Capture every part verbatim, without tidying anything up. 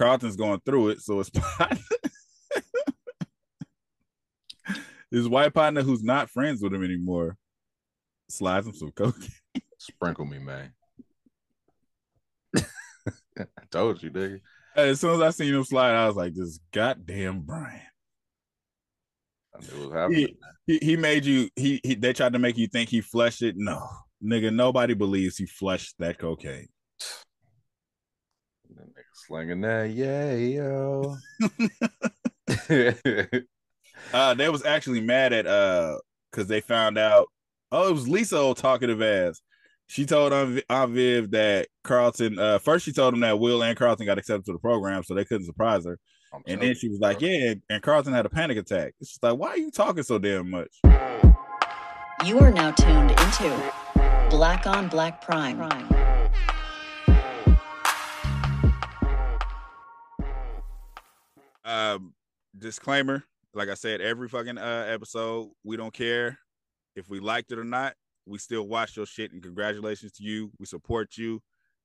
Carlton's going through it, so it's his white partner who's not friends with him anymore slides him some coke. Sprinkle me, man. I told you, nigga. As soon as I seen him slide, I was like, this goddamn Brian. I knew what was happening. He, he, he made you, he, he they tried to make you think he flushed it. No, nigga, nobody believes he flushed that cocaine. That nigga slinging that, yeah, yo. uh, they was actually mad at, uh, because they found out, oh, it was Lisa, old talkative ass. She told Aunt Viv that Carlton, uh, first she told him that Will and Carlton got accepted to the program, so they couldn't surprise her. I'm and then she was like, yeah, and Carlton had a panic attack. It's just like, why are you talking so damn much? You are now tuned into Black on Black Prime. Prime. Um, disclaimer, like I said, every fucking uh, episode, we don't care if we liked it or not. We still watch your shit, and congratulations to you. We support you,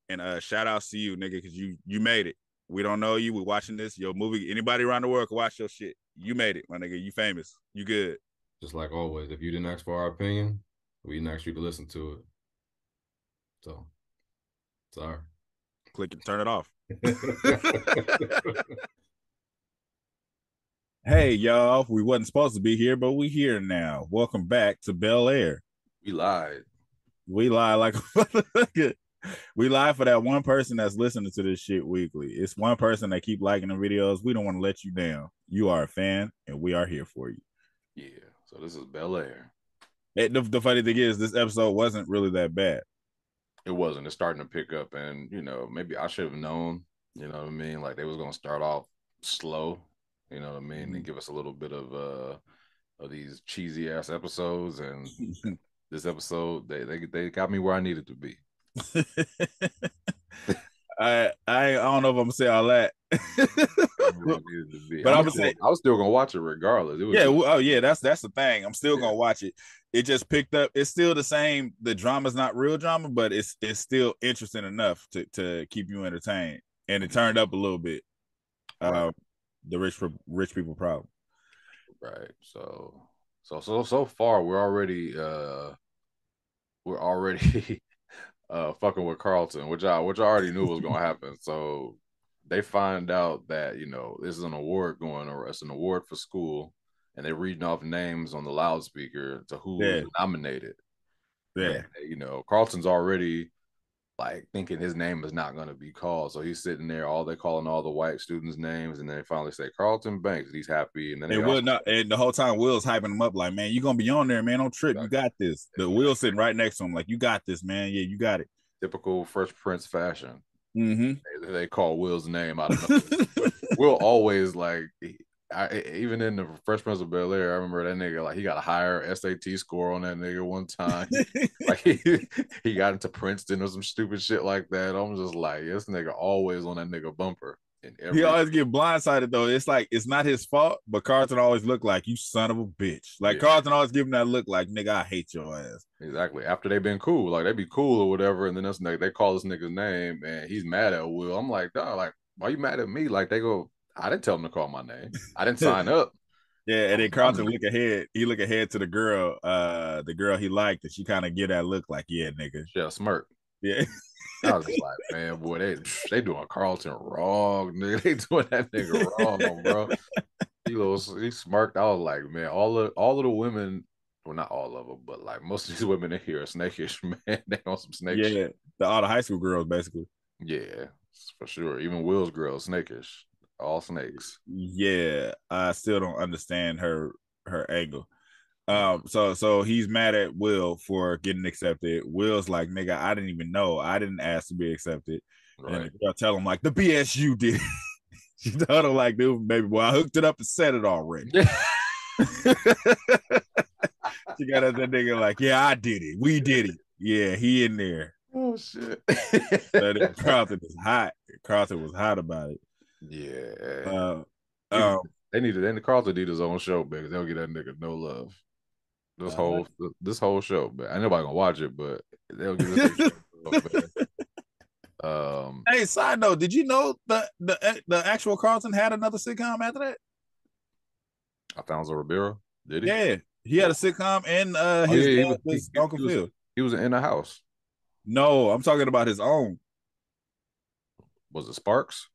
and uh, shout outs to you, nigga, because you you made it. We don't know you. We're watching this. Your movie. Anybody around the world can watch your shit. You made it, my nigga. You famous. You good. Just like always, if you didn't ask for our opinion, we didn't ask you to listen to it. So, sorry. Click and turn it off. Hey, y'all. We wasn't supposed to be here, but we here now. Welcome back to Bel-Air. We lied. We lied like we lied for that one person that's listening to this shit weekly. It's one person that keep liking the videos. We don't want to let you down. You are a fan, and we are here for you. Yeah. So this is Bel-Air. It, the, the funny thing is, this episode wasn't really that bad. It wasn't. It's starting to pick up, and you know, maybe I should have known. You know what I mean? Like they was gonna start off slow. You know what I mean? And give us a little bit of uh of these cheesy ass episodes and. This episode, they, they they got me where I needed to be. I I don't know if I'm gonna say all that, but I'm saying I was still gonna watch it regardless. It was yeah, just... oh yeah, that's that's the thing. I'm still yeah. gonna watch it. It just picked up. It's still the same. The drama's not real drama, but it's it's still interesting enough to to keep you entertained. And it turned up a little bit. Right. Uh, the rich rich people problem. Right. So. So so so far we're already uh we're already uh fucking with Carlton, which I which I already knew was gonna happen. So they find out that you know this is an award going or it's an award for school, and they're reading off names on the loudspeaker to who yeah. was nominated. Yeah, and, you know Carlton's already like thinking his name is not gonna be called, so he's sitting there. All they calling all the white students' names, and then they finally say Carlton Banks. And he's happy, and then they, they will not. And the whole time, Will's hyping him up like, "Man, you gonna be on there, man. Don't trip. You got this." The Will sitting right next to him, like, "You got this, man. Yeah, you got it." Typical Fresh Prince fashion. Mm-hmm. They, they call Will's name out of nothing. Will always like, I, even in the Fresh Prince of Bel-Air, I remember that nigga like he got a higher S A T score on that nigga one time. Like he, he got into Princeton or some stupid shit like that. I'm just like, this nigga always on that nigga bumper. And he always get blindsided though. It's like it's not his fault, but Carlton always look like you son of a bitch. Like yeah. Carlton always give him that look like nigga, I hate your ass. Exactly. After they been cool, like they be cool or whatever, and then this nigga they call this nigga's name and he's mad at Will. I'm like, dog, like why you mad at me? Like they go. I didn't tell him to call my name. I didn't sign up. Yeah, and then Carlton look ahead. He look ahead to the girl, uh, the girl he liked, and she kind of get that look like, yeah, nigga. Yeah, smirk. Yeah. I was just like, man, boy, they they doing Carlton wrong, nigga. They doing that nigga wrong, bro. He little he smirked. I was like, man, all of all of the women, well, not all of them, but like most of these women in here are snakish, man. They on some snake yeah, shit. Yeah, all the high school girls, basically. Yeah, for sure. Even Will's girl, snakish. All snakes. Yeah, I still don't understand her her angle. Um, so so he's mad at Will for getting accepted. Will's like, nigga, I didn't even know. I didn't ask to be accepted. Right. And the girl tell him like the B S U did. She told him like, dude, baby boy, I hooked it up and said it already. She got at that nigga like, yeah, I did it. We did it. Yeah, he in there. Oh shit. But Carlton was hot. Carlton was hot about it. Yeah, uh, um, they needed. And Carlton need his own show, baby. They'll get that nigga no love. This uh, whole this whole show, but I ain't nobody gonna watch it. But they'll get. This nigga no love, Um, hey, side note, did you know the the the actual Carlton had another sitcom after that? Alfonso Ribeiro, did he? Yeah, he had a sitcom, and uh, his oh, yeah, dad was, was he, Uncle Phil. He was, he was in the house. No, I'm talking about his own. Was it Sparks?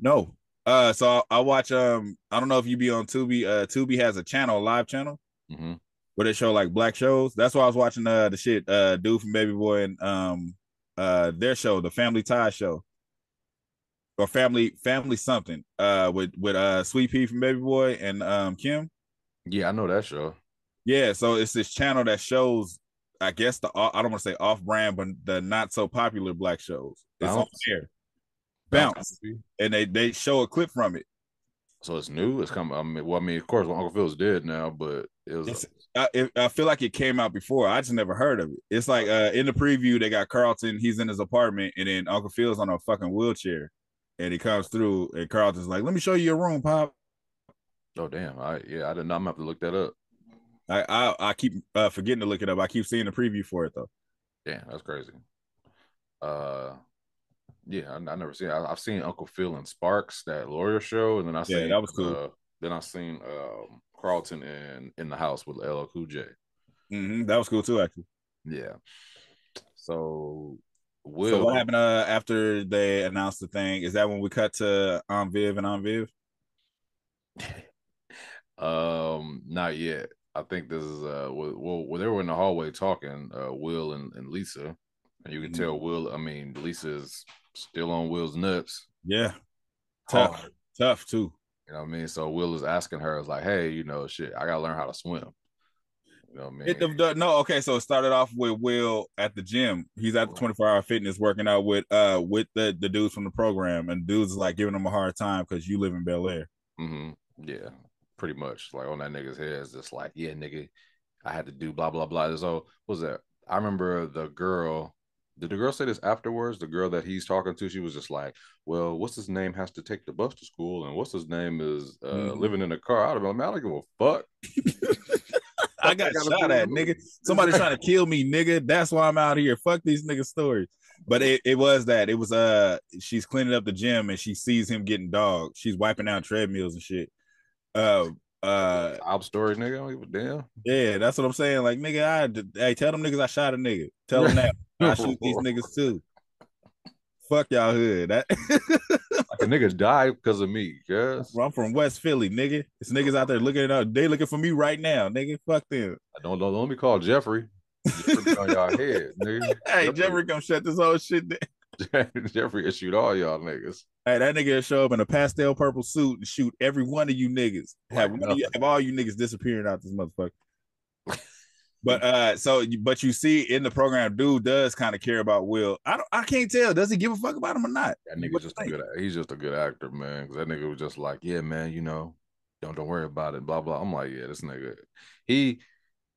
No. Uh, so I, I watch. Um, I don't know if you be on Tubi. Uh, Tubi has a channel, a live channel, mm-hmm. where they show like black shows. That's why I was watching uh the shit uh dude from Baby Boy and um uh their show, the Family Ties show, or Family Family something uh with with uh Sweet Pea from Baby Boy and um Kim. Yeah, I know that show. Yeah, so it's this channel that shows, I guess, the I don't want to say off brand, but the not so popular black shows. It's on there. Bounce, and they they show a clip from it. So it's new. It's coming. I mean, well, I mean, of course, Uncle Phil's dead now, but it was. I, it, I feel like it came out before. I just never heard of it. It's like uh, in the preview, they got Carlton. He's in his apartment, and then Uncle Phil's on a fucking wheelchair, and he comes through, and Carlton's like, "Let me show you your room, Pop." Oh damn! I yeah, I didn't know. I'm gonna have to look that up. I I, I keep uh, forgetting to look it up. I keep seeing the preview for it though. Yeah, that's crazy. Uh. Yeah, I, I never seen it. I, I've seen Uncle Phil and Sparks, that lawyer show, and then I seen yeah, that was cool. Uh, then I seen um, Carlton in in the house with L L Cool J. Mm-hmm, that was cool too, actually. Yeah. So, Will, so what happened uh, after they announced the thing? Is that when we cut to Aunt Viv and Aunt Viv? um, not yet. I think this is uh, well, well, they were in the hallway talking, uh, Will and, and Lisa, and you can mm-hmm. tell Will. I mean, Lisa's still on Will's nuts. Yeah. Tough. Hard. Tough too. You know what I mean? So Will is asking her, is like, hey, you know, shit, I gotta learn how to swim. You know what I mean? It, the, no, okay. So it started off with Will at the gym. He's at the twenty-four hour fitness working out with uh with the, the dudes from the program, and dudes is like giving him a hard time because you live in Bel Air. Mm-hmm. Yeah, pretty much. Like on that nigga's head, it's just like, yeah, nigga, I had to do blah blah blah. So what was that? I remember the girl. Did the girl say this afterwards? The girl that he's talking to, she was just like, well, what's his name has to take the bus to school, and what's his name is uh, mm-hmm. living in a car. I'd be like, man, I don't give a fuck. I got shot at, nigga. Somebody trying to kill me, nigga. That's why I'm out here. Fuck these nigga stories. But it, it was that. It was, uh, she's cleaning up the gym, and she sees him getting dogged. She's wiping out treadmills and shit. Uh, uh, Op stories, nigga. I don't give a damn. Yeah, that's what I'm saying. Like, nigga, I, hey, tell them niggas I shot a nigga. Tell them that. I shoot these niggas too. Fuck y'all hood. That like the niggas died because of me. Yes. I'm from West Philly, nigga. It's niggas out there looking out. They looking for me right now, nigga. Fuck them. Don't don't, don't be called Jeffrey. Jeffrey on y'all head, nigga. Hey, Jeffrey, Jeffrey gonna shut this whole shit down. Jeffrey issued all y'all niggas. Hey, that nigga show up in a pastel purple suit and shoot every one of you niggas. Have, one of you, have all you niggas disappearing out this motherfucker. But uh, so but you see in the program, dude does kind of care about Will. I don't, I can't tell. Does he give a fuck about him or not? That nigga's just a good. He's just a good actor, man. Because that nigga was just like, yeah, man, you know, don't don't worry about it, blah blah. I'm like, yeah, this nigga, he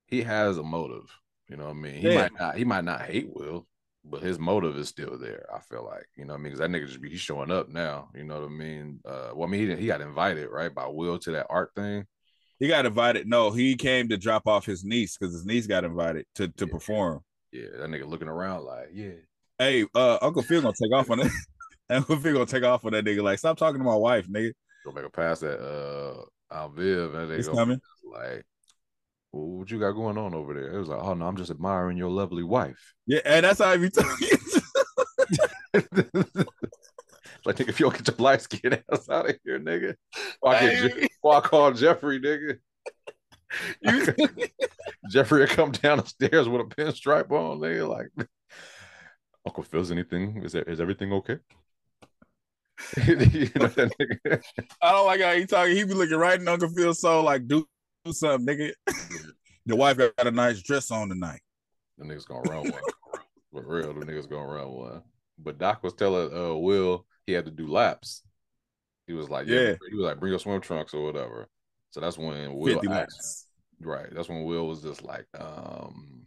he has a motive. You know what I mean? He yeah. might not he might not hate Will, but his motive is still there. I feel like, you know what I mean, because that nigga just be he's showing up now. You know what I mean? Uh, well, I mean he he got invited right by Will to that art thing. He got invited. No, he came to drop off his niece because his niece got invited to, to yeah. perform. Yeah, that nigga looking around like, yeah. Hey, uh, Uncle Phil gonna take off on that. Uncle Phil gonna take off on that nigga. Like, stop talking to my wife, nigga. Gonna make a pass at uh, Aunt Viv. And they coming. Like, well, what you got going on over there? It was like, oh no, I'm just admiring your lovely wife. Yeah, and that's how I be talking. Like, nigga, if you don't get your light skin ass out of here, nigga. Why hey. Je- I call Jeffrey, nigga? You- Jeffrey will come down the stairs with a pinstripe on, nigga. Like, Uncle Phil's anything? Is there, is everything okay? You know that nigga? I don't like how he talking. He be looking right in Uncle Phil's soul like, do, do something, nigga. Your wife got a nice dress on tonight. The nigga's gonna run one. For real, the nigga's gonna run one. But Doc was telling uh, Will he had to do laps. He was like, yeah, yeah. He was like, bring your swim trunks or whatever. So that's when Will asked, right. That's when Will was just like, um,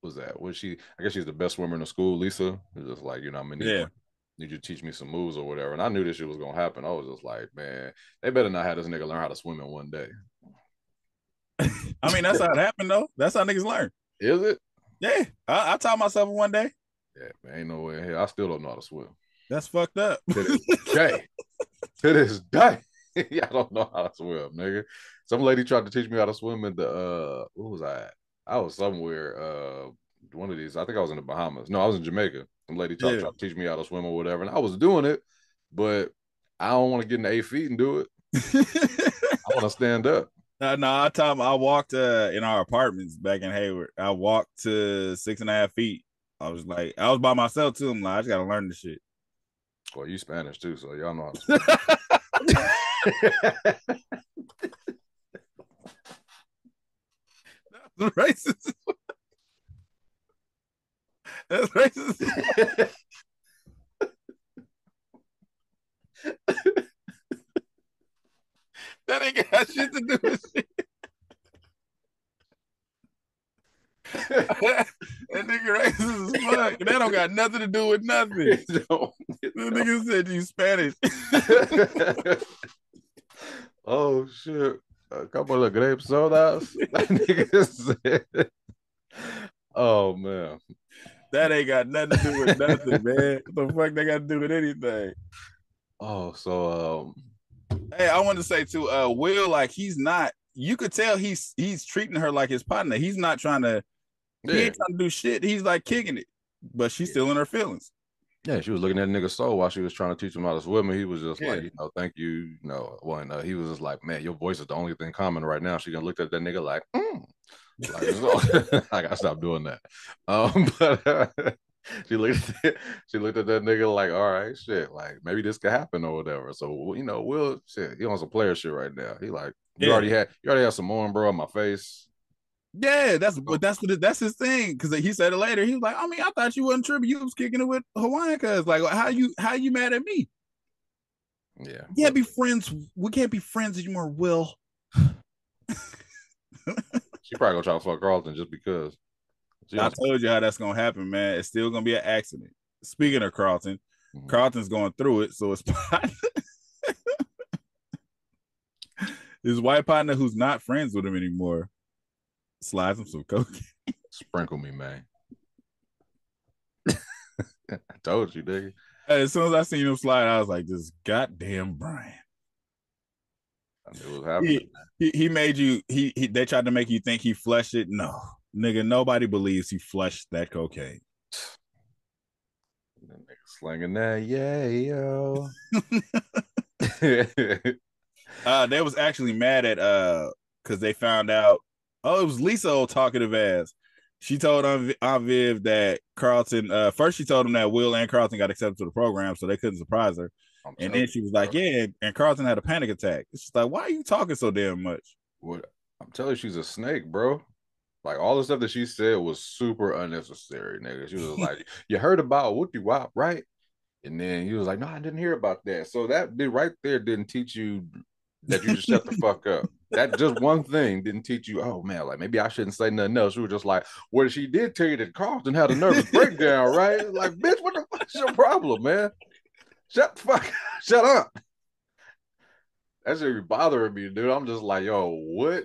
what was that? Was she? I guess she's the best swimmer in the school, Lisa. Was just like, you know, I'm gonna need, yeah. need you to teach me some moves or whatever. And I knew this shit was gonna happen. I was just like, man, they better not have this nigga learn how to swim in one day. I mean, that's how it happened though. That's how niggas learn. Is it? Yeah. I, I taught myself in one day. Yeah, man, ain't no way in hell. I still don't know how to swim. That's fucked up. To this day. To this day. I don't know how to swim, nigga. Some lady tried to teach me how to swim in the, uh, what was I at? I was somewhere, uh, one of these, I think I was in the Bahamas. No, I was in Jamaica. Some lady tried, yeah. tried to teach me how to swim or whatever. And I was doing it, but I don't want to get in eight feet and do it. I want to stand up. No, no, time I walked uh, in our apartments back in Hayward. I walked to six and a half feet. I was like, I was by myself too. I'm like, I just got to learn this shit. Well, you Spanish too, so y'all know how to swim. That's racist. That's racist. That ain't got shit to do with shit. That nigga racist as fuck. That don't got nothing to do with nothing. It don't, it the don't. Nigga said you Spanish. Oh shit. A couple of grape sodas. That nigga said. Oh man. That ain't got nothing to do with nothing, man. What the fuck they got to do with anything? Oh, so um hey, I wanted to say too, uh Will, like he's not, you could tell he's he's treating her like his partner. He's not trying to yeah. he ain't trying to do shit. He's like kicking it, but she's yeah. still in her feelings. Yeah, she was looking at nigga's soul while she was trying to teach him how to swim. He was just yeah. like, you know, thank you. you no, know, well, no, he was just like, man, your voice is the only thing common right now. She done looked at that nigga like, mm. like I gotta stop doing that. Um, but uh, she looked at that, she looked at that nigga like, all right, shit, like maybe this could happen or whatever. So you know, Will, shit, he on some player shit right now. He like, you yeah. already had, you already had some more, bro, on my face. Yeah, that's but that's what it, that's his thing because he said it later. He was like, I mean, I thought you wasn't tripping. You was kicking it with Hawaiian cuz like how you how you mad at me? Yeah, you can't be friends. We can't be friends anymore, Will. She probably gonna try to fuck Carlton just because. She I told you how that's gonna happen, man. It's still gonna be an accident. Speaking of Carlton, mm-hmm. Carlton's going through it, so it's his white partner who's not friends with him anymore. Slides him some cocaine. Sprinkle me, man. I told you, nigga. As soon as I seen him slide, I was like, this goddamn Brian. I knew it was happening. He, he, he made you, he, he they tried to make you think he flushed it. No, nigga, nobody believes he flushed that cocaine. That nigga slinging that, yeah, yo. uh, they was actually mad at, uh, because they found out. Oh, it was Lisa, old talkative ass. She told Aunt Viv that Carlton, uh, first she told him that Will and Carlton got accepted to the program, so they couldn't surprise her. I'm and then she was like, yeah, and Carlton had a panic attack. It's just like, why are you talking so damn much? What? I'm telling you, she's a snake, bro. Like, all the stuff that she said was super unnecessary, nigga. She was like, you heard about Whoopie Wop, right? And then he was like, no, I didn't hear about that. So that bit right there didn't teach you that you just shut the fuck up. That just one thing didn't teach you, oh man, like maybe I shouldn't say nothing else. You were just like, well, she did tell you that Carlton had a nervous breakdown, right? Like, bitch, what the fuck's your problem, man? Shut the fuck up. Shut up. That shit be bothering me, dude. I'm just like, yo, what?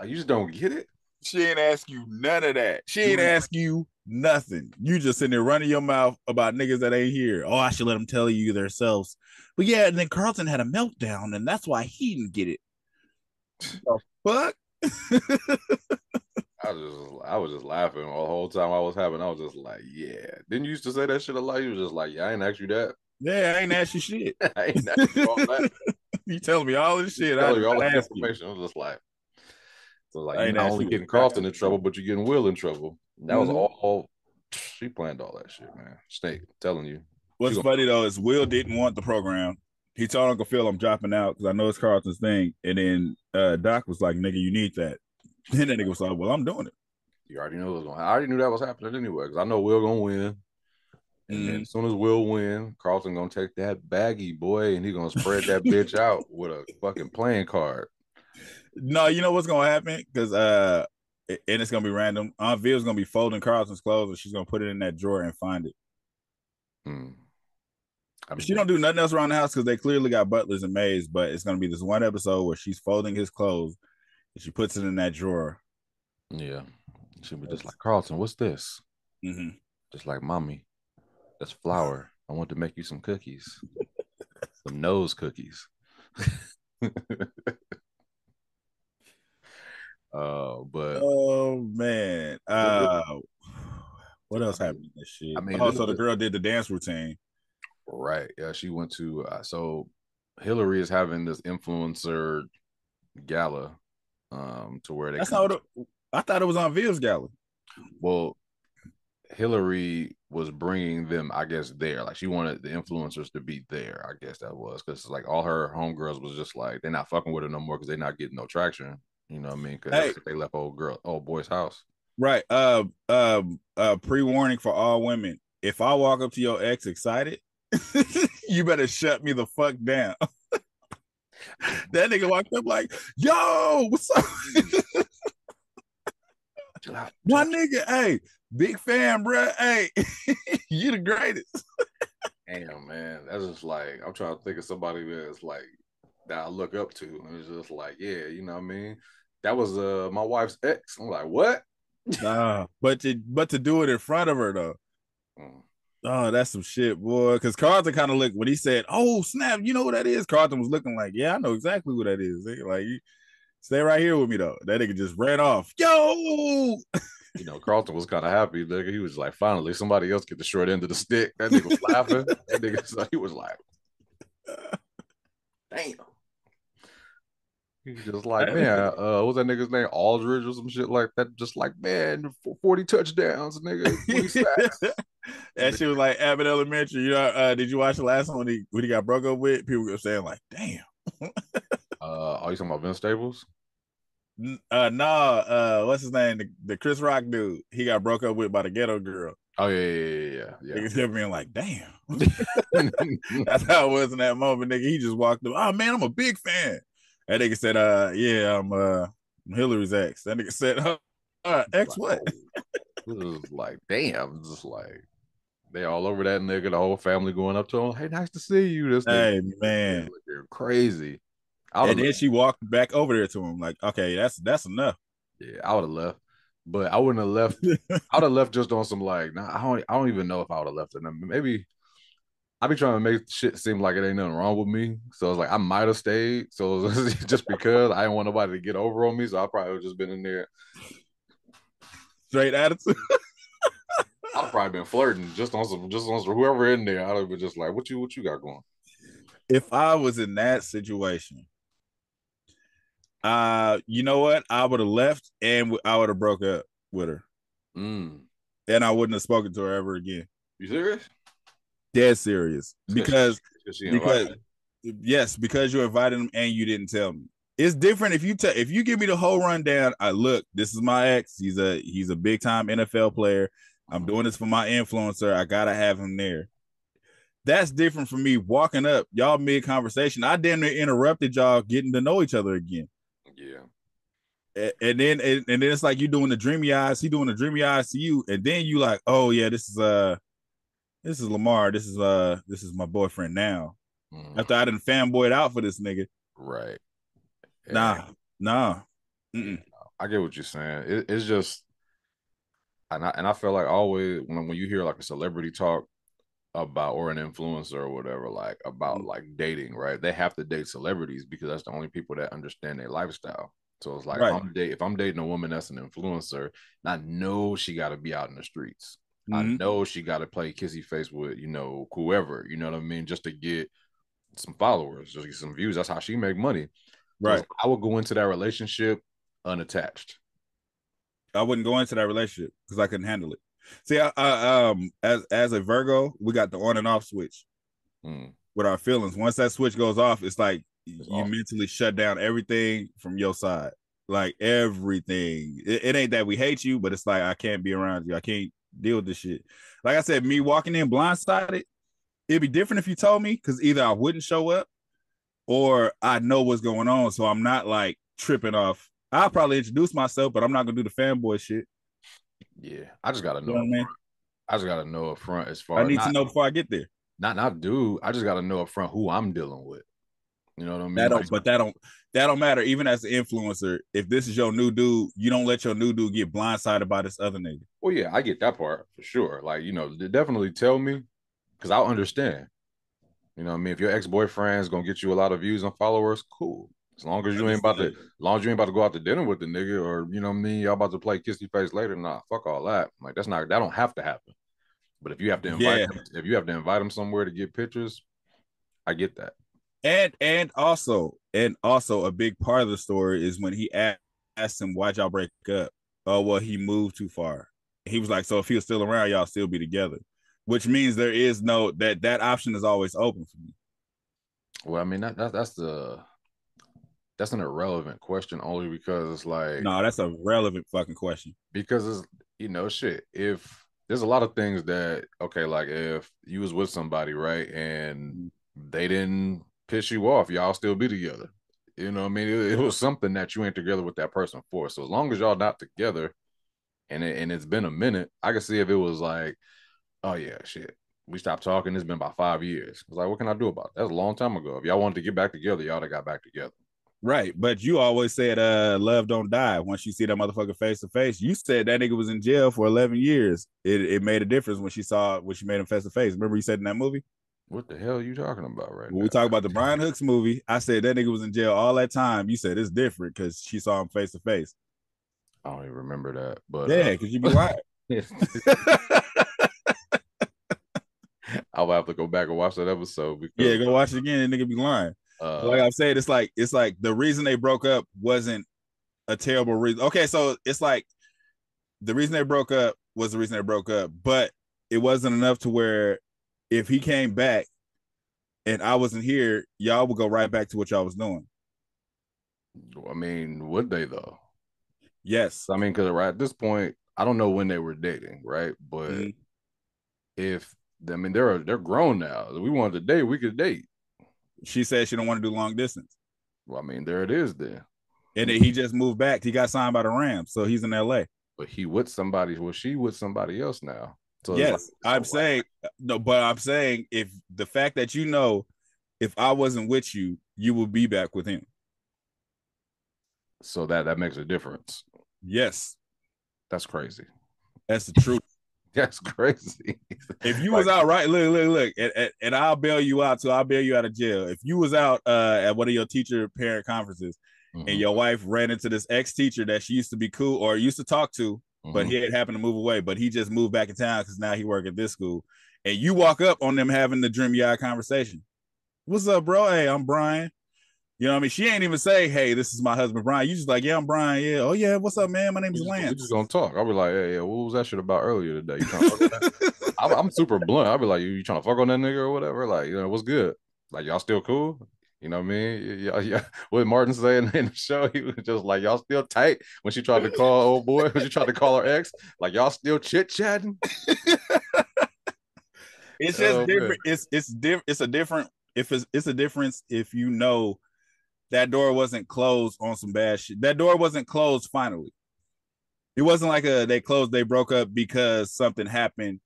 Like, you just don't get it? She ain't ask you none of that. She ain't ask you nothing. You just sitting there running your mouth about niggas that ain't here. Oh, I should let them tell you themselves. But yeah, and then Carlton had a meltdown, and that's why he didn't get it. The fuck? I was just, I was just laughing the whole time I was having. I was just like, yeah. Didn't you used to say that shit a lot? You was just like, yeah, I ain't asked you that. Yeah, I ain't asked you shit. I ain't asked you all that. You telling me all this shit. I telling you all this information. I was just like, so like I ain't you're not only you getting Carlton in trouble, but you're getting Will in trouble. That mm-hmm. was all, all. She planned all that shit, man. Snake, telling you. What's she funny gonna... though is Will didn't want the program. He told Uncle Phil, I'm dropping out because I know it's Carlton's thing. And then uh, Doc was like, nigga, you need that. Then that nigga was like, well, I'm doing it. You already knew it was going to I already knew that was happening anyway because I know Will going to win. And mm. then as soon as Will win, Carlton going to take that baggy boy and he going to spread that bitch out with a fucking playing card. No, you know what's going to happen? Because, uh, and it's going to be random. Aunt Viv's going to be folding Carlton's clothes and she's going to put it in that drawer and find it. Hmm. I mean, she don't do nothing else around the house because they clearly got butlers and maids, but it's going to be this one episode where she's folding his clothes and she puts it in that drawer. Yeah. She'll be just like, Carlton, what's this? Mm-hmm. just like mommy. That's flour. I want to make you some cookies, some nose cookies. Oh, but oh man, uh, what else happened this shit? I mean, oh, so the girl did the dance routine, right? Yeah, she went to uh, so Hillary is having this influencer gala, um, to where they. That's not what it, I thought it was on Viv's gala. Well, Hillary was bringing them, I guess, there. Like she wanted the influencers to be there. I guess that was because like all her homegirls was just like they're not fucking with her no more because they're not getting no traction. You know what I mean? Because hey, they left old girl, old boy's house. Right. Uh, uh, uh, pre-warning for all women. If I walk up to your ex excited, you better shut me the fuck down. That nigga walked up like, yo, what's up? My nigga, hey, big fan, bro. Hey, you the greatest. Damn, man. That's just like, I'm trying to think of somebody that's like, that I look up to. And it's just like, yeah, you know what I mean? That was uh my wife's ex. I'm like, what? Nah, but to but to do it in front of her though. Mm. Oh, that's some shit, boy. Because Carlton kind of looked when he said, "Oh snap, you know who that is?" Carlton was looking like, "Yeah, I know exactly who that is." Nigga. Like, you stay right here with me though. That nigga just ran off. Yo, you know, Carlton was kind of happy. Nigga, he was like, "Finally, somebody else get the short end of the stick." That nigga was laughing. That nigga, so he was like, "Damn." He's just like, man, uh, what was that nigga's name? Aldridge or some shit like that. Just like, man, forty touchdowns, nigga. That shit was like Abbott Elementary. You know, uh, did you watch the last one when he, when he got broke up with? People were saying like, damn. uh, are you talking about Vince Staples? N- uh, nah, uh, what's his name? The, the Chris Rock dude. He got broke up with by the ghetto girl. Oh, yeah, yeah, yeah, yeah. Niggas kept being like, damn. That's how it was in that moment, nigga. He just walked up. Oh, man, I'm a big fan. That nigga said, "Uh, yeah, I'm uh Hillary's ex." That nigga said, "Uh, uh ex what?" It was like, damn, just like they all over that nigga. The whole family going up to him, "Hey, nice to see you." This hey nigga, man, they're crazy. I and then left. She walked back over there to him, like, "Okay, that's that's enough." Yeah, I would have left, but I wouldn't have left. I would have left just on some like, nah, I don't, I don't even know if I would have left it. Maybe. I be trying to make shit seem like it ain't nothing wrong with me. So I was like, I might have stayed. So just because I didn't want nobody to get over on me. So I probably would just been in there. Straight attitude. I've probably been flirting just on some, just on some, whoever in there. I'd have been just like, what you, what you got going? If I was in that situation, uh, you know what? I would have left and I would have broke up with her. Mm. And I wouldn't have spoken to her ever again. You serious? Dead serious because because yes because you invited them and you didn't tell me. It's different if you tell if you give me the whole rundown. I look, this is my ex. He's a he's a big time N F L player. I'm doing this for my influencer. I gotta have him there. That's different from me walking up y'all mid conversation. I damn near interrupted y'all getting to know each other again. Yeah. And, and then and, and then it's like you doing the dreamy eyes. He doing the dreamy eyes to you, and then you like, oh yeah, this is uh. This is Lamar. This is uh, this is my boyfriend now. Mm. After I done fanboyed out for this nigga, right? Yeah. Nah, nah. Mm-mm. I get what you're saying. It, it's just, and I and I feel like always when when you hear like a celebrity talk about or an influencer or whatever, like about like dating, right? They have to date celebrities because that's the only people that understand their lifestyle. So it's like right. if, I'm date, if I'm dating a woman that's an influencer, and I know she got to be out in the streets. I know she got to play kissy face with, you know, whoever, you know what I mean? Just to get some followers, just get some views. That's how she make money. Right. So I would go into that relationship unattached. I wouldn't go into that relationship because I couldn't handle it. See, I, I, um, as, as a Virgo, we got the on and off switch mm. with our feelings. Once that switch goes off, it's like it's you off. Mentally shut down everything from your side. Like everything. It, it ain't that we hate you, but it's like, I can't be around you. I can't deal with this shit. Like I said, me walking in blindsided, it'd be different if you told me, because either I wouldn't show up or I know what's going on, so I'm not like tripping off. I'll probably introduce myself, but I'm not gonna do the fanboy shit. Yeah, I just gotta know, you know, man. I just gotta know up front as far I need as to not, know before I get there. Not not dude, I just gotta know up front who I'm dealing with. You know what I mean? That don't, but that don't that don't matter. Even as an influencer, if this is your new dude, you don't let your new dude get blindsided by this other nigga. Well, yeah, I get that part for sure. Like, you know, definitely tell me, because I'll understand. You know what I mean? If your ex-boyfriend's gonna get you a lot of views and followers, cool. As long as you ain't about to, as long as you ain't about to go out to dinner with the nigga, or you know what I mean, y'all about to play kissy face later. Nah, fuck all that. Like, that's not, that don't have to happen. But if you have to invite yeah. them, if you have to invite them somewhere to get pictures, I get that. And and also, and also a big part of the story is when he asked, asked him, why'd y'all break up? Oh, well, he moved too far. He was like, so if he was still around, y'all still be together. Which means there is no, that that option is always open for me. Well, I mean, that, that that's the that's an irrelevant question, only because it's like, no, that's a relevant fucking question. Because it's, you know, shit, if there's a lot of things that, okay, like if you was with somebody, right, and they didn't piss you off, y'all still be together. You know what I mean? It, it was something that you ain't together with that person for. So as long as y'all not together, and it, and it's been a minute, I can see if it was like, oh yeah, shit, we stopped talking, it's been about five years. I was like, what can I do about it? That's a long time ago. If y'all wanted to get back together, y'all got back together. Right, but you always said uh, love don't die. Once you see that motherfucker face to face, you said that nigga was in jail for eleven years. It it made a difference when she saw, when she made him face to face. Remember you said in that movie? What the hell are you talking about right when now? When we talk about the Brian Hooks movie, I said that nigga was in jail all that time. You said it's different because she saw him face to face. I don't even remember that. But yeah, because uh... you be lying. I'll have to go back and watch that episode. Because... yeah, go watch it again and nigga be lying. Uh, like I said, it's like it's like the reason they broke up wasn't a terrible reason. Okay, so it's like the reason they broke up was the reason they broke up, but it wasn't enough to where if he came back and I wasn't here, y'all would go right back to what y'all was doing. I mean, would they though? Yes. I mean, because right at this point, I don't know when they were dating, right? But mm-hmm. if I mean they're they're grown now. If we wanted to date, we could date. She said she don't want to do long distance. Well, I mean, there it is then. And then he just moved back. He got signed by the Rams, so he's in L A. But he with somebody. Well, she with somebody else now. So yes, like, I'm so saying like, no, but I'm saying if the fact that you know, if I wasn't with you, you would be back with him. So that that makes a difference. Yes, that's crazy. That's the truth. That's crazy. If you like, was out, right, look, look, look, and, and, and I'll bail you out, so I'll bail you out of jail. If you was out uh, at one of your teacher-parent conferences mm-hmm. and your wife ran into this ex-teacher that she used to be cool or used to talk to, mm-hmm. but he had happened to move away, but he just moved back in town because now he work at this school, and you walk up on them having the dreamy-eyed conversation. What's up, bro? Hey, I'm Brian. You know what I mean? She ain't even say, hey, this is my husband, Brian. You just like, yeah, I'm Brian. Yeah. Oh, yeah. What's up, man? My name is Lance. We just gonna talk. I'll be like, hey, yeah, what was that shit about earlier today? You trying to fuck that? I'm, I'm super blunt. I'll be like, you, you trying to fuck on that nigga or whatever? Like, you know, what's good? Like, y'all still cool? You know what I mean? Yeah, yeah. What Martin said in the show, he was just like, y'all still tight? When she tried to call old boy, when she tried to call her ex, like, y'all still chit-chatting? It's just oh, different. Man. It's it's different. It's a different. If it's it's a difference if you know. That door wasn't closed on some bad shit. That door wasn't closed finally. It wasn't like a they closed, they broke up because something happened.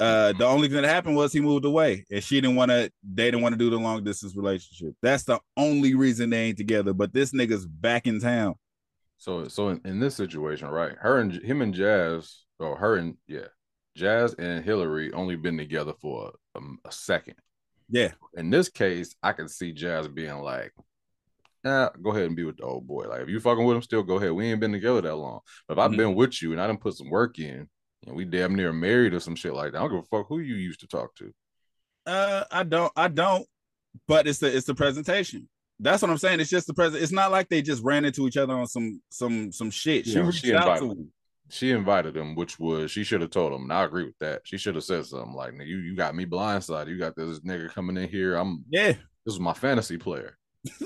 Uh, mm-hmm. The only thing that happened was he moved away, and she didn't want to. They didn't want to do the long distance relationship. That's the only reason they ain't together. But this nigga's back in town. So, so in, in this situation, right? Her and him and Jazz, or her and yeah, Jazz and Hillary only been together for a, a second. Yeah. In this case, I can see Jazz being like, nah, go ahead and be with the old boy. Like, if you fucking with him still, go ahead. We ain't been together that long. But if mm-hmm. I've been with you and I done put some work in and we damn near married or some shit like that, I don't give a fuck who you used to talk to. Uh, I don't, I don't, but it's the it's the presentation. That's what I'm saying. It's just the present. It's not like they just ran into each other on some some some shit. She yeah, reached she out to him. She invited him, which was she should have told him. And I agree with that. She should have said something like, "You, you got me blindsided. You got this nigga coming in here. I'm yeah. This is my fantasy player. This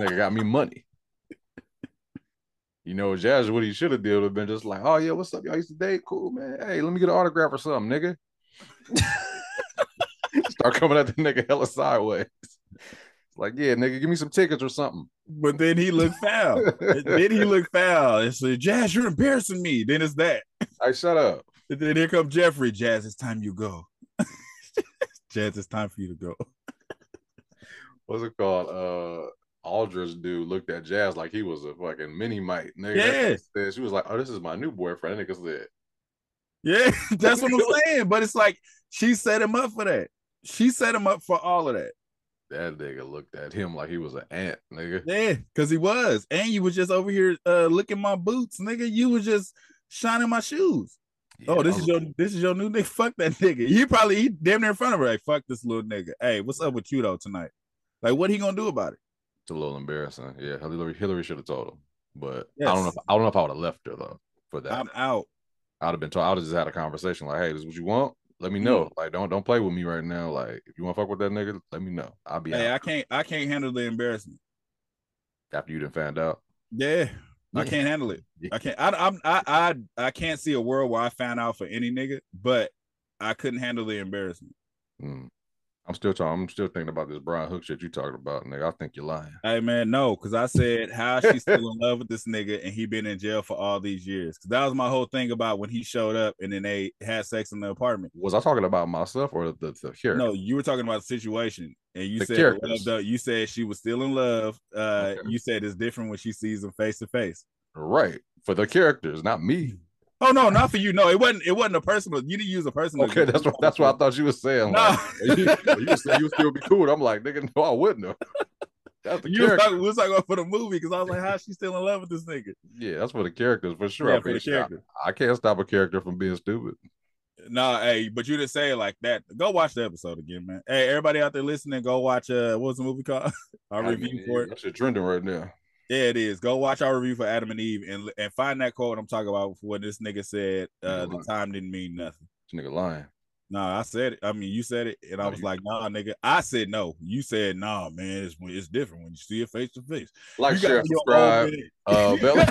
nigga got me money." You know, Jazz, what he should have did would have been just like, "Oh yeah, what's up? Y'all used to date? Cool, man. Hey, let me get an autograph or something, nigga." Start coming at the nigga hella sideways. Like, yeah, nigga, give me some tickets or something. But then he looked foul. Then he looked foul. It's like, Jazz, you're embarrassing me. Then it's that. I shut up. And then here comes Jeffrey. Jazz, it's time you go. Jazz, it's time for you to go. what's it called? Uh, Aldridge dude looked at Jazz like he was a fucking mini Mike. Nigga, yeah. She was like, "Oh, this is my new boyfriend." That nigga said, "Yeah, that's what I'm saying." But it's like she set him up for that. She set him up for all of that. That nigga looked at him like he was an ant, nigga. Yeah, because he was. And you was just over here uh, licking my boots, nigga. You was just shining my shoes. Yeah, oh, this I'm... is your this is your new nigga. Fuck that nigga. He probably he damn near in front of her. Like, fuck this little nigga. Hey, what's up with you though tonight? Like, what he gonna do about it? It's a little embarrassing. Yeah, Hillary, Hillary should have told him. But yes. I don't know. If, I don't know if I would have left her though for that. I'm out. I'd have been told. I'd have just had a conversation like, "Hey, this is what you want. Let me know. Like, don't don't play with me right now. Like, if you want to fuck with that nigga, let me know. I'll be. Hey, out. I can't. I can't handle the embarrassment. After you done found out. Yeah, I can't handle it. Yeah. I can't. I, I'm. I. I. I can't see a world where I found out for any nigga, but I couldn't handle the embarrassment. Mm. I'm still talking. I'm still thinking about this Brian Hooks shit you talking about, nigga. I think you're lying. Hey man, no, because I said how she's still in love with this nigga and he been in jail for all these years. Because that was my whole thing about when he showed up and then they had sex in the apartment. Was I talking about myself or the the character? No, you were talking about the situation, and you the said well, you said she was still in love. Uh, okay. You said it's different when she sees him face to face. Right, for the characters, not me. Oh no, not for you. No, it wasn't. It wasn't a personal. You didn't use a personal. Okay, game. that's what that's what I thought you were saying. No. Like, you, you said you would still be cool. I'm like, nigga, no, I wouldn't have. That's the you character. Was like, like for the movie because I was like, how's she still in love with this nigga? Yeah, that's for the characters for sure. Yeah, I, for the character. I, I can't stop a character from being stupid. Nah, hey, but you didn't say it like that. Go watch the episode again, man. Hey, everybody out there listening, go watch. Uh, what's the movie called? Our I review mean, for it. That shit trending right now. Yeah, it is. Go watch our review for Adam and Eve and and find that quote I'm talking about when this nigga said uh, nigga the time didn't mean nothing. This nigga lying. Nah, I said it. I mean, you said it, and oh, I was like, nah, nigga. I said no. You said, nah, man, it's, it's different when you see it face to face. Like, share, subscribe. Uh, Bella.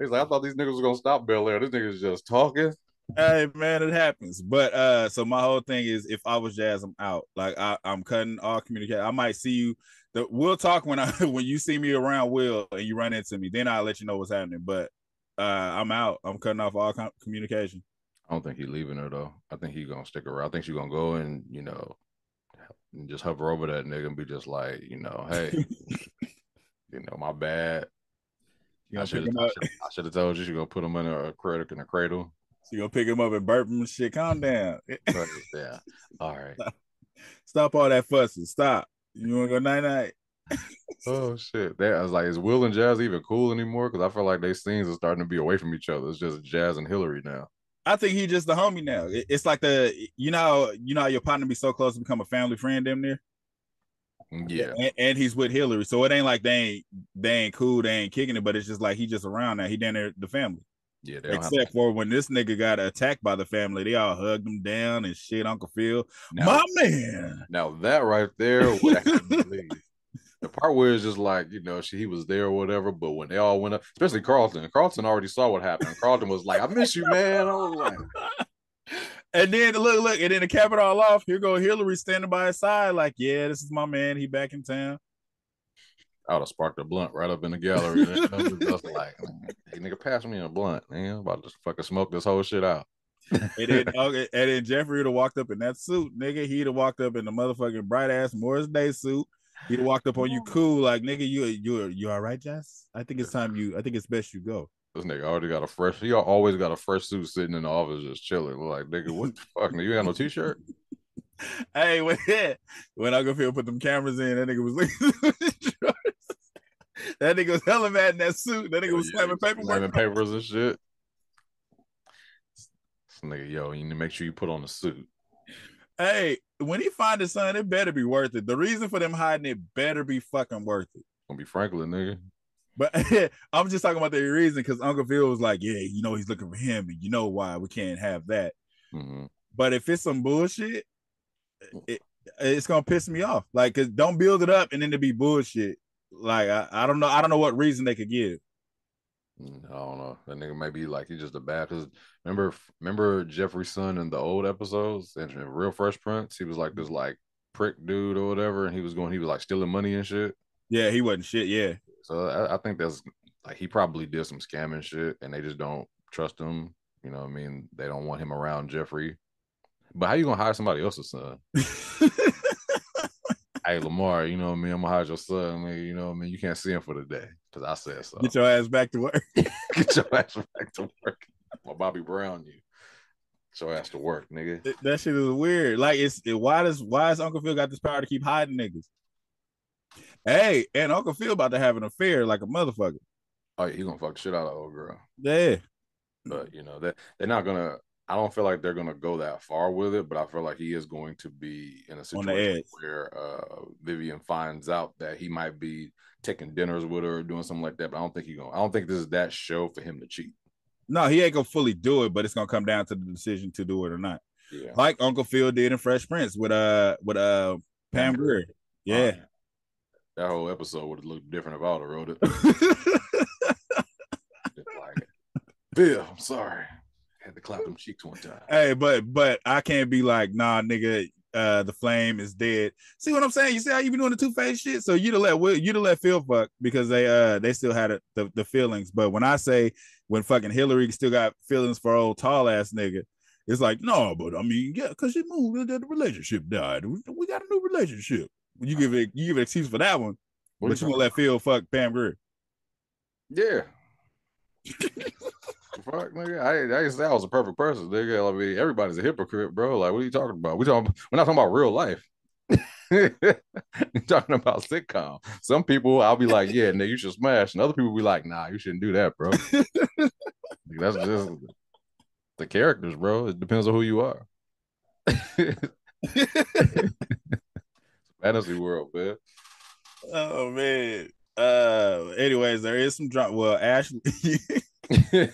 He's like, I thought these niggas was going to stop Bel-Air. This nigga's just talking. Hey man, it happens. But uh, so my whole thing is, if I was Jazz, I'm out. Like I, I'm cutting all communication. I might see you. The, we'll talk when I when you see me around. Will and you run into me, then I'll let you know what's happening. But uh, I'm out. I'm cutting off all com communication. I don't think he's leaving her though. I think he's gonna stick around. I think she's gonna go and you know, and just hover over that nigga and be just like, you know, hey, you know, my bad. I should have told you. She's gonna put him in a cradle in a cradle. So you're gonna pick him up and burp him and shit. Calm down. Yeah. All right. Stop. Stop all that fussing. Stop. You wanna go night night? Oh shit. That I was like, is Will and Jazz even cool anymore? Because I feel like their scenes are starting to be away from each other. It's just Jazz and Hillary now. I think he's just the homie now. It's like the you know you know how your partner be so close to become a family friend, damn near. Yeah. And, and he's with Hillary, so it ain't like they ain't they ain't cool. They ain't kicking it, but it's just like he just around now. He down there the family. Yeah, except for when this nigga got attacked by the family, they all hugged him down and shit. Uncle Phil, now, my man. Now that right there, the part where it's just like you know she he was there or whatever, but when they all went up, especially Carlton, Carlton already saw what happened. Carlton was like, "I miss you, man." I was like, and then look, look, and then to cap it all off, here go Hillary standing by his side, like, "Yeah, this is my man. He back in town." I would have sparked a blunt right up in the gallery. Just like, hey, nigga, pass me a blunt, man. I'm about to fucking smoke this whole shit out. And then, okay, and then Jeffrey would have walked up in that suit, nigga. He'd have walked up in the motherfucking bright ass Morris Day suit. He'd have walked up on you cool, like, nigga, you you you all right, Jess? I think it's time you. I think it's best you go. This nigga already got a fresh. He always got a fresh suit sitting in the office, just chilling. Like, nigga, what the fuck? You ain't got no t-shirt. Hey, when, when Uncle Phil put them cameras in, that nigga was like, that nigga was hella mad in that suit. That nigga was yeah, slamming paperwork, slamming papers and shit. This nigga, yo, you need to make sure you put on a suit. Hey, when he find his son, it better be worth it. The reason for them hiding it better be fucking worth it. Gonna be Franklin, nigga. But I'm just talking about the reason because Uncle Phil was like, yeah, you know he's looking for him, and you know why we can't have that. Mm-hmm. But if it's some bullshit, it, it's gonna piss me off. Like, cause don't build it up and then it be bullshit. Like I, I don't know, I don't know what reason they could give. I don't know. That nigga might be like he's just a bad. Cause remember, remember Jeffrey's son in the old episodes and Real Fresh Prince. He was like this like prick dude or whatever, and he was going, he was like stealing money and shit. Yeah, he wasn't shit. Yeah. So I, I think that's like he probably did some scamming shit, and they just don't trust him. You know what I mean? They don't want him around Jeffrey. But how you gonna hire somebody else's son? Hey, Lamar, you know what I mean? I'm gonna hire your son. I mean, you know what I mean? You can't see him for the day because I said so. Get your ass back to work. Get your ass back to work. My Bobby Brown, you. So ass to work, nigga. That, that shit is weird. Like, it's it, why does why is Uncle Phil got this power to keep hiding niggas? Hey, and Uncle Phil about to have an affair like a motherfucker. Oh, yeah, he gonna fuck shit out of old girl. Yeah, but you know that they're not gonna. I don't feel like they're gonna go that far with it, but I feel like he is going to be in a situation where uh, Vivian finds out that he might be taking dinners with her or doing something like that. But I don't think he gonna. I don't think this is that show for him to cheat. No, he ain't gonna fully do it, but it's gonna come down to the decision to do it or not. Yeah. Like Uncle Phil did in Fresh Prince with uh with uh Pam Grier. Yeah. Um, that whole episode would have looked different if I would have wrote it. Just like it. Phil, I'm sorry. I had to clap them cheeks one time. Hey, but but I can't be like, nah, nigga, uh the flame is dead. See what I'm saying? You see how you been doing the two-faced shit? So you'd have let Will you'd have let Phil fuck because they uh they still had a, the, the feelings. But when I say when fucking Hillary still got feelings for old tall ass nigga, it's like, no, but I mean, yeah, because she moved, the relationship died. We, we got a new relationship. You give it you give it excuse for that one, what but you gonna let Phil fuck Pam Grier. Yeah. Fuck, nigga. I, I didn't say I was a perfect person, nigga. I mean, everybody's a hypocrite, bro. Like, what are you talking about? We talking we're not talking about real life. We're talking about sitcom. Some people I'll be like, yeah, nigga, you should smash. And other people be like, nah, you shouldn't do that, bro. That's just the characters, bro. It depends on who you are. Fantasy world, man. Oh man. Uh, anyways, there is some drama. Well, Ashley,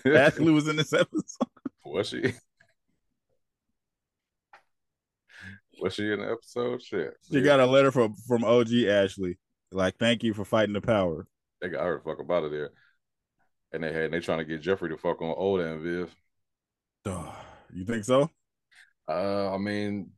Ashley was in this episode. Was she? Was she in the episode? Shit. She yeah. got a letter from from O G Ashley. Like, thank you for fighting the power. They got her the fuck up out of there, and they had and they trying to get Jeffrey to fuck on old Aunt Viv. Uh, you think so? Uh, I mean.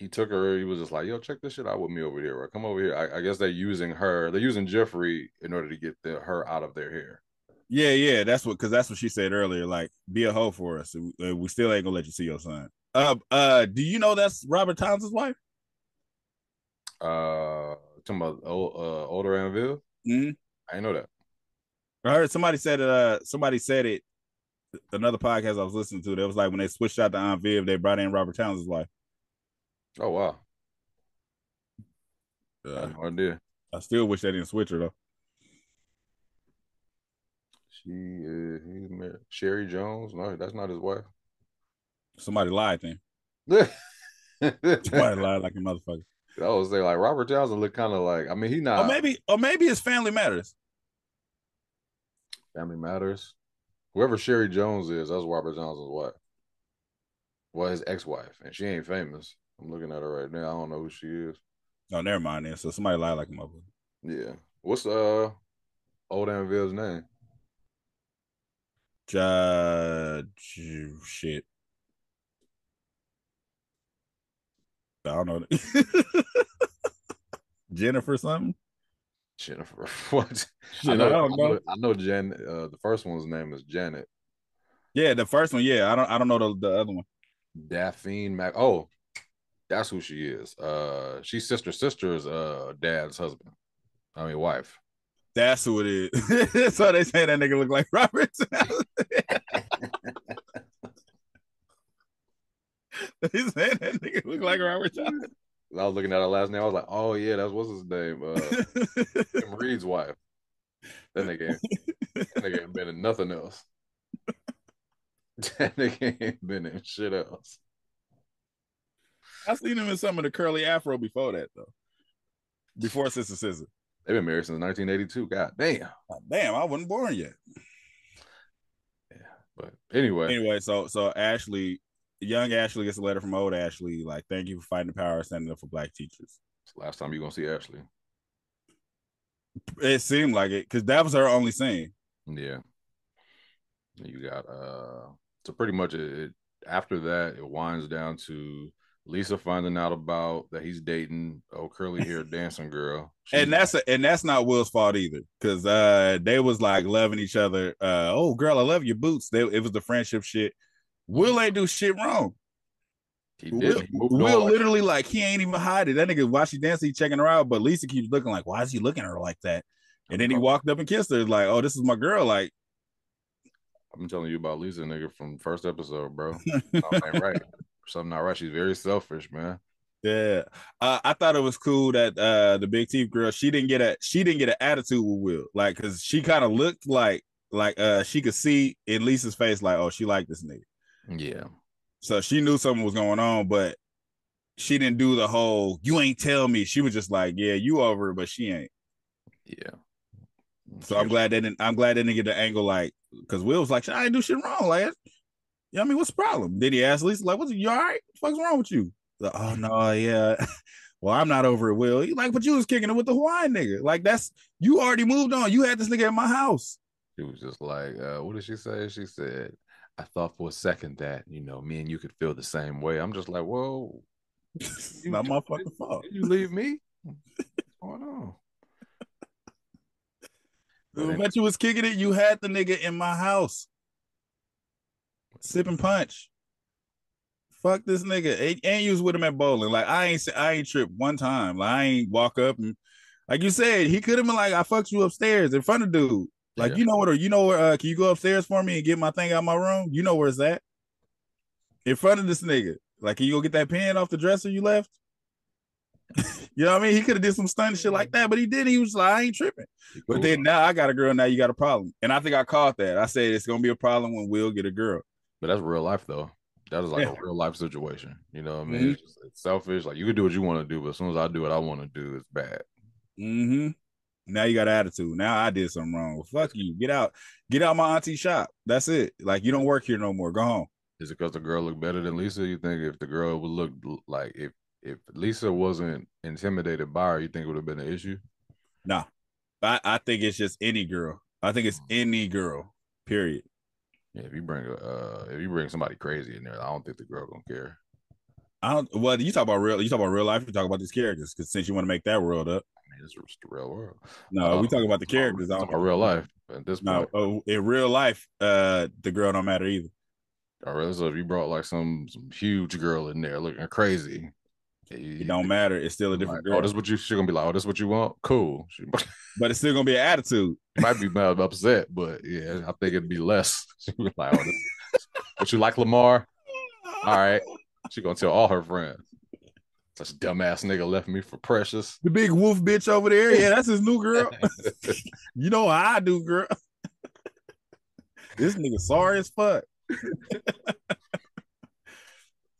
He took her, he was just like, yo, check this shit out with me over here. Or come over here. I, I guess they're using her, they're using Jeffrey in order to get the, her out of their hair. Yeah, yeah, that's what, because that's what she said earlier. Like, be a hoe for us. We, we still ain't gonna let you see your son. Uh, uh, do you know that's Robert Townsend's wife? Uh, talking about old, uh, older Aunt Viv? Mm-hmm. I didn't know that. I heard somebody said, uh, somebody said it, another podcast I was listening to, that was like when they switched out to Aunt Viv, they brought in Robert Townsend's wife. Oh wow! Uh, I did. I still wish they didn't switch her though. She is he's married. Sherry Jones. No, that's not his wife. Somebody lied then. Somebody lied like a motherfucker. I was saying, like Robert Townsend look kind of like. I mean, he not. Or maybe, or maybe his family matters. Family matters. Whoever Sherry Jones is, that's Robert Townsend's wife. Well, his ex-wife, and she ain't famous. I'm looking at her right now. I don't know who she is. No, never mind then. So somebody lied like a motherfucker. Yeah. What's uh old Aunt Viv's name? Uh, shit. I don't know. Jennifer something? Jennifer. What? Shit, I know, I don't know. I know Jan uh the first one's name is Janet. Yeah, the first one, yeah. I don't I don't know the, the other one. Daphne Mac oh. That's who she is. Uh, she's sister sister's uh dad's husband. I mean wife. That's who it is. So they say that nigga look like Robert. They say that nigga look like Robert Johnson. I was looking at her last name. I was like, oh yeah, that's what's his name. Uh, Tim Reed's wife. That nigga, that nigga ain't been in nothing else. That nigga ain't been in shit else. I've seen him in some of the curly afro before that, though. Before Sister Scissor. They've been married since nineteen eighty-two. God damn. God damn, I wasn't born yet. Yeah, but anyway. Anyway, so so Ashley, young Ashley gets a letter from old Ashley, like, thank you for fighting the power, standing up for black teachers. It's the last time you're going to see Ashley. It seemed like it, because that was her only scene. Yeah. You got, uh, so pretty much it, it, after that, it winds down to Lisa finding out about that he's dating old curly haired dancing girl, She's and that's a, and that's not Will's fault either, because uh, they was like loving each other. Uh, oh girl, I love your boots. They, it was the friendship shit. Will ain't do shit wrong. He did. He Will, Will like literally, that. like, he ain't even hiding. That nigga, while she dancing, he checking her out. But Lisa keeps looking like, why is he looking at her like that? And then he walked up and kissed her. Like, oh, this is my girl. Like, I'm telling you about Lisa, nigga, from first episode, bro. Something ain't right. Something not right. She's very selfish, man. Yeah, uh, I thought it was cool that uh, the big teeth girl, she didn't get a she didn't get an attitude with Will, like, because she kind of looked like like uh, she could see in Lisa's face, like, oh, she liked this nigga. Yeah. So she knew something was going on, but she didn't do the whole "you ain't tell me." She was just like, "Yeah, you over it," but she ain't. Yeah. So I'm glad they didn't. I'm glad they didn't get the angle, like, because Will was like, "I ain't do shit wrong, like, you know what I mean, what's the problem?" Then he asked Lisa, like, "What's you all right? What the fuck's wrong with you?" Like, oh no, yeah. Well, I'm not over it, Will. You like, but you was kicking it with the Hawaiian nigga. Like, that's you already moved on. You had this nigga at my house. She was just like, uh, what did she say? She said, I thought for a second that, you know, me and you could feel the same way. I'm just like, whoa. It's not my fucking fault. Did you leave me? What's going on? I bet you was kicking it. You had the nigga in my house. Sipping punch. Fuck this nigga, and you was with him at bowling. Like, I ain't, I ain't tripped one time. Like, I ain't walk up and, like you said, he could have been like, I fucked you upstairs in front of dude. Like, yeah. you know what? Or you know where? Uh, can you go upstairs for me and get my thing out of my room? You know where it's at? In front of this nigga. Like, can you go get that pen off the dresser you left? You know what I mean? He could have did some stunning shit like that, but he didn't. He was like, I ain't tripping. But cool. Then now I got a girl. Now you got a problem, and I think I caught that. I said it's gonna be a problem when Will get a girl. But that's real life, though. That is like yeah. a real life situation. You know what I mean? Mm-hmm. It's, just, it's selfish. Like, you can do what you want to do, but as soon as I do what I want to do, it's bad. Mm-hmm. Now you got an attitude. Now I did something wrong. Well, fuck you. Get out. Get out my auntie's shop. That's it. Like, you don't work here no more. Go home. Is it because the girl looked better than Lisa? You think if the girl would look like, if, if Lisa wasn't intimidated by her, you think it would have been an issue? No. Nah. I, I think it's just any girl. I think it's any girl, period. Yeah, if you bring a uh, if you bring somebody crazy in there, I don't think the girl gonna care. I don't. Well, you talk about real. You talk about real life. You talk about these characters, because since you want to make that world up, I mean, it's just the real world. No, um, we talk about the characters. I don't about real life at this point. No, in real life, uh, the girl don't matter either. All right, so if you brought like some some huge girl in there looking crazy, it, it don't matter. It's still a different like, girl. Oh, this is what you. She's gonna be like, oh, this is what you want. Cool, she, but it's still gonna be an attitude. Might be mad, upset, but yeah, I think it'd be less. She'd be like, oh, this, but you like Lamar? All right. She gonna tell all her friends. Such dumbass nigga left me for Precious. The big wolf bitch over there. Yeah, that's his new girl. You know how I do, girl. This nigga sorry as fuck.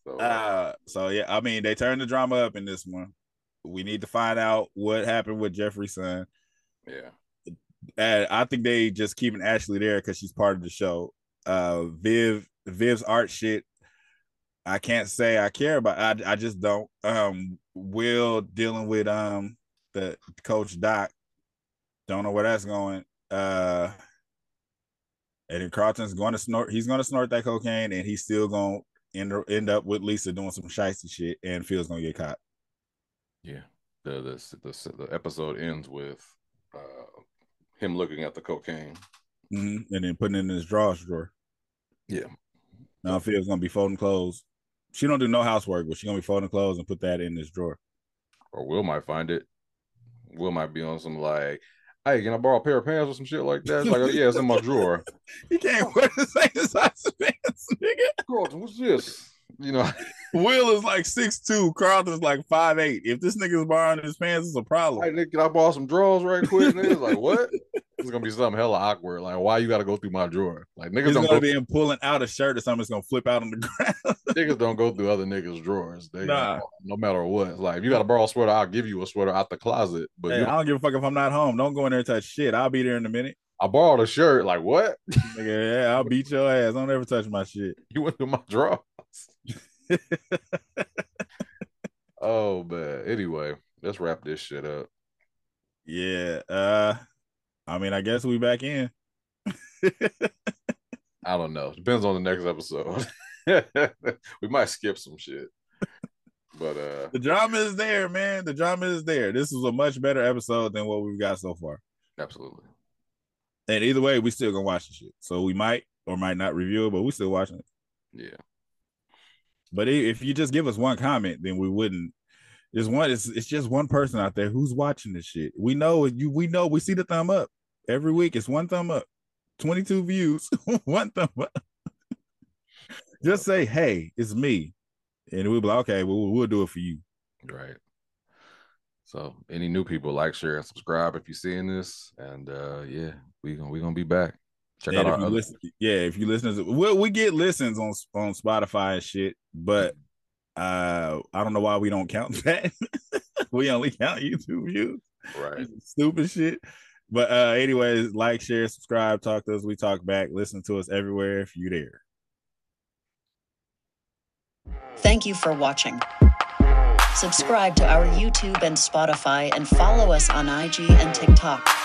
so, uh, so yeah, I mean, they turned the drama up in this one. We need to find out what happened with Jeffrey's son. Yeah. And I think they just keeping Ashley there because she's part of the show. Uh, Viv, Viv's art shit, I can't say I care about. I, I just don't. Um, Will dealing with um the coach Doc, don't know where that's going. Uh, and then Carlton's going to snort. He's going to snort that cocaine, and he's still going to end, end up with Lisa doing some shiesty shit, and Phil's going to get caught. Yeah, the the the, the episode ends with. Uh, Him looking at the cocaine. Mm-hmm. And then putting it in his drawers drawer. Yeah. Now Phil's going to be folding clothes. She don't do no housework, but she's going to be folding clothes and put that in this drawer. Or Will might find it. Will might be on some like, hey, can I borrow a pair of pants or some shit like that? It's like, oh, yeah, it's in my drawer. He can't wear the same size of pants, nigga. Carlton, what's this? You know, Will is like six two. Carlton's like five eight. If this nigga's borrowing his pants, it's a problem. Hey, nigga, can I borrow some drawers right quick? Nigga's like, what? It's gonna be something hella awkward. Like, why you gotta go through my drawer? Like, niggas it's don't gonna go be him pulling out a shirt or something. It's gonna flip out on the ground. Niggas don't go through other niggas' drawers. They, nah. No matter what. It's like, if you gotta borrow a sweater, I'll give you a sweater out the closet. But hey, you I don't give a fuck if I'm not home. Don't go in there and touch shit. I'll be there in a minute. I borrowed a shirt. Like, what? Nigga, yeah, I'll beat your ass. Don't ever touch my shit. You went through my drawers. Oh, man. Anyway, let's wrap this shit up. Yeah. Uh, I mean, I guess we back in. I don't know. Depends on the next episode. We might skip some shit. But uh, the drama is there, man. The drama is there. This is a much better episode than what we've got so far. Absolutely. And either way, we still gonna watch the shit. So we might or might not review it, but we still watching it. Yeah. But if you just give us one comment, then we wouldn't. There's one. It's, it's just one person out there who's watching this shit. We know you. We know we see the thumb up every week. It's one thumb up, twenty-two views, one thumb up. Just say, hey, it's me, and we'll be like, okay, we'll we'll do it for you. Right. So any new people, like, share, and subscribe if you're seeing this, and uh, yeah, we gonna we gonna be back. Check and out if our you listen, yeah, if you listeners, we we get listens on on Spotify and shit, but uh, I don't know why we don't count that. We only count YouTube views, right? Stupid shit. But uh, anyways, like, share, subscribe, talk to us. We talk back. Listen to us everywhere if you're there. Thank you for watching. Subscribe to our YouTube and Spotify and follow us on I G and TikTok.